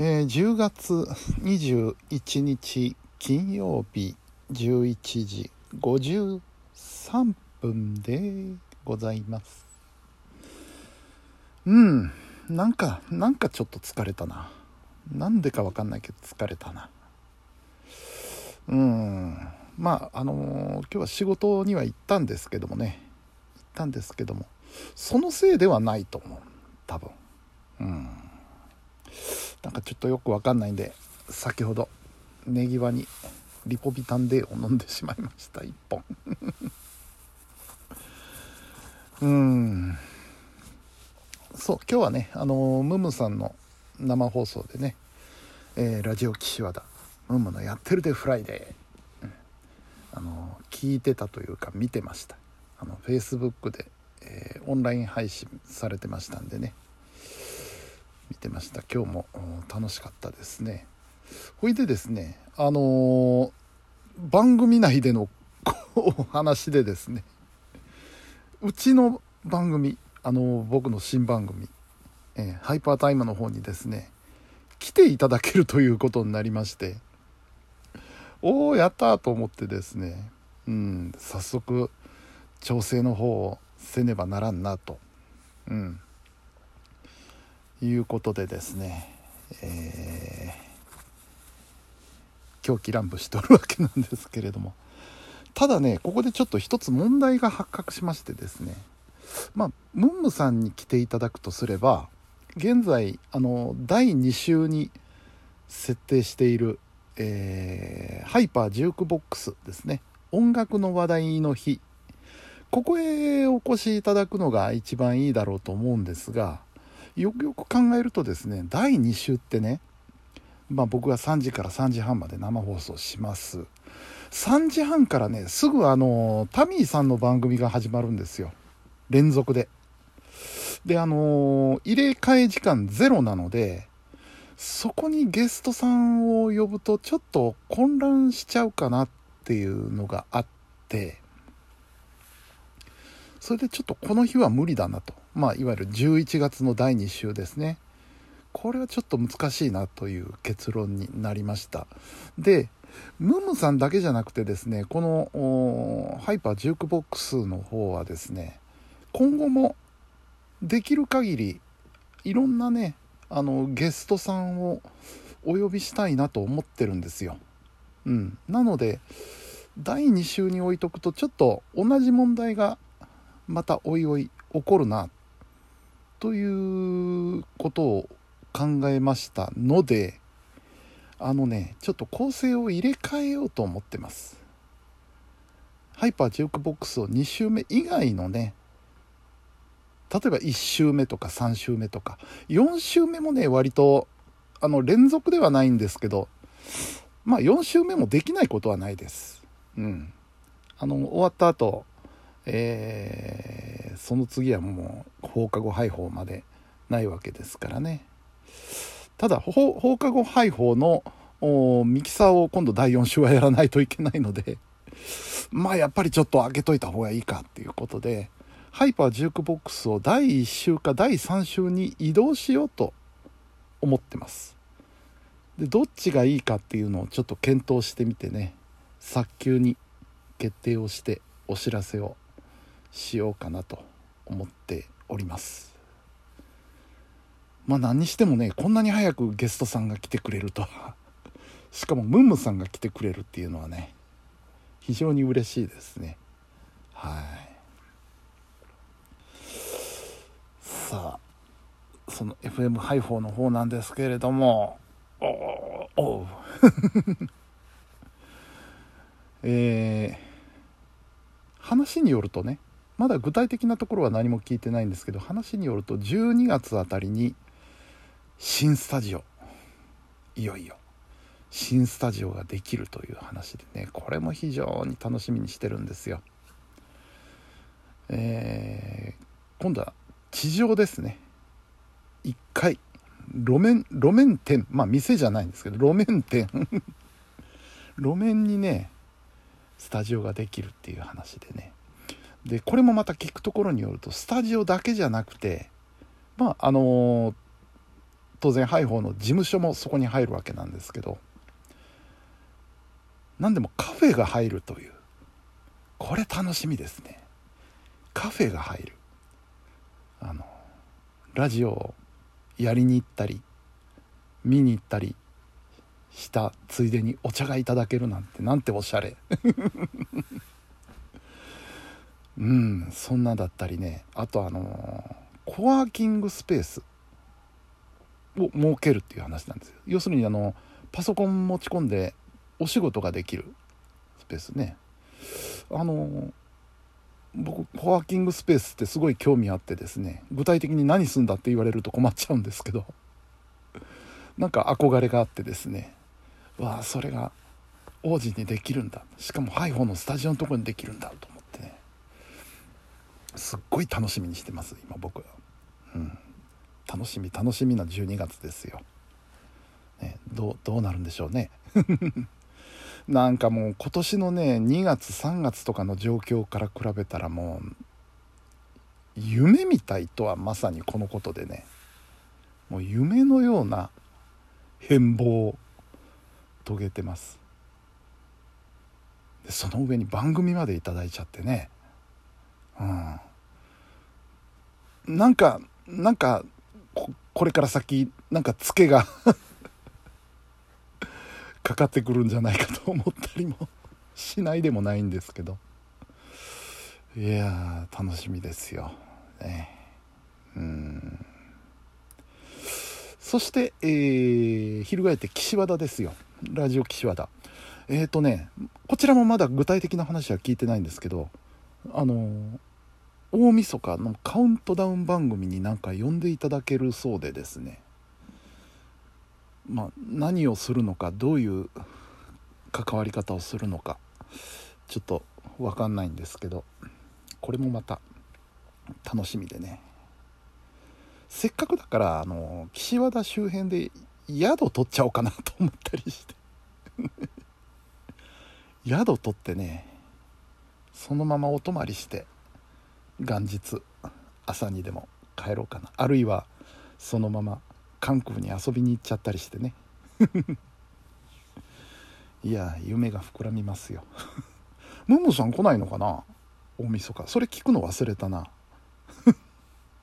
10月21日金曜日11時53分でございます。なんかちょっと疲れたな。なんでかわかんないけど疲れたな。今日は仕事には行ったんですけどもそのせいではないと思う、多分。なんかちょっとよくわかんないんで、先ほど寝際にリポビタンDを飲んでしまいました、1本。そう、今日はね、ムムさんの生放送でね、ラジオ岸和田ムムのやってるでフライデー、聞いてたというか見てました。Facebook で、オンライン配信されてましたんでね、見てました。今日も楽しかったですね。ほいでですね、番組内でのお話でですね、うちの番組、僕の新番組、ハイパータイムの方にですね来ていただけるということになりまして、おー、やったーと思ってですね、早速調整の方をせねばならんなと、いうことでですね、狂気乱舞しておるわけなんですけれども、ただね、ここでちょっと一つ問題が発覚しましてですね、ムンムさんに来ていただくとすれば、現在第2週に設定している、ハイパージュークボックスですね、音楽の話題の日、ここへお越しいただくのが一番いいだろうと思うんですが、よくよく考えるとですね、第2週ってね、僕が3時から3時半まで生放送します。3時半からね、すぐタミーさんの番組が始まるんですよ、連続で。で、入れ替え時間ゼロなので、そこにゲストさんを呼ぶとちょっと混乱しちゃうかなっていうのがあって、それでちょっとこの日は無理だなと、いわゆる11月の第2週ですね、これはちょっと難しいなという結論になりました。で、ムムさんだけじゃなくてですね、このハイパージュークボックスの方はですね、今後もできる限りいろんなね、ゲストさんをお呼びしたいなと思ってるんですよ。なので第2週に置いとくとちょっと同じ問題がまたおいおい起こるなということを考えましたので、ちょっと構成を入れ替えようと思ってます。ハイパージュークボックスを2週目以外のね、例えば1週目とか3週目とか4週目もね、割と連続ではないんですけど、4週目もできないことはないです。終わった後、その次はもう放課後配報までないわけですからね。ただ放課後配報のミキサーを今度第4週はやらないといけないので、やっぱりちょっと開けといた方がいいかっていうことで、ハイパージュークボックスを第1週か第3週に移動しようと思ってます。で、どっちがいいかっていうのをちょっと検討してみてね、早急に決定をしてお知らせをしようかなと思っております。何にしてもね、こんなに早くゲストさんが来てくれるとは、しかもムンムさんが来てくれるっていうのはね、非常に嬉しいですね。さあ、その FM 配報の方なんですけれども、話によるとね、まだ具体的なところは何も聞いてないんですけど、話によると12月あたりに新スタジオ、いよいよ新スタジオができるという話でね、これも非常に楽しみにしてるんですよ。今度は地上ですね。1階路面店、店じゃないんですけど路面店路面にねスタジオができるっていう話でね。で、これもまた聞くところによると、スタジオだけじゃなくて、当然ハイホーの事務所もそこに入るわけなんですけど、何でもカフェが入るという、これ楽しみですね。カフェが入る、ラジオをやりに行ったり見に行ったりしたついでにお茶がいただけるなんて、なんておしゃれうん、そんなだったりね。あとコワーキングスペースを設けるっていう話なんですよ。要するにパソコン持ち込んでお仕事ができるスペースね。僕コワーキングスペースってすごい興味あってですね、具体的に何すんだって言われると困っちゃうんですけど、なんか憧れがあってですね、わあそれが王子にできるんだ、しかもハイホーのスタジオのところにできるんだと思ってね、すっごい楽しみにしてます今僕は、うん、楽しみな12月ですよ、ね、どうなるんでしょうねなんかもう今年のね2月3月とかの状況から比べたらもう夢みたいとはまさにこのことでね、もう夢のような変貌を遂げてます。でその上に番組までいただいちゃってね、うん、なんか これから先なんかツケがかかってくるんじゃないかと思ったりもしないでもないんですけど、いや楽しみですよ、ね、うん。そして、翻って岸和田ですよ、ラジオ岸和田。こちらもまだ具体的な話は聞いてないんですけど、大晦日のカウントダウン番組になんか呼んでいただけるそうでですね、まあ、何をするのか、どういう関わり方をするのかちょっと分かんないんですけど、これもまた楽しみでね。せっかくだから岸和田周辺で宿取っちゃおうかなと思ったりして宿取ってね、そのままお泊まりして元日朝にでも帰ろうかな、あるいはそのまま韓国に遊びに行っちゃったりしてねいや夢が膨らみますよムムさん来ないのかな大晦日、それ聞くの忘れたな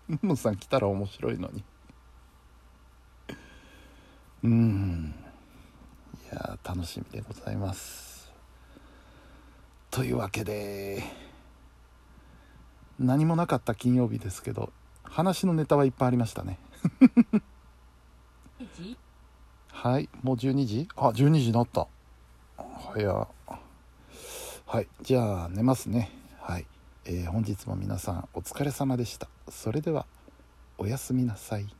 ムムさん来たら面白いのにいや楽しみでございます。というわけで何もなかった金曜日ですけど、話のネタはいっぱいありましたねはい、もう12時、あ12時になった、早っ。はい、じゃあ寝ますね。はい、本日も皆さんお疲れ様でした。それではおやすみなさい。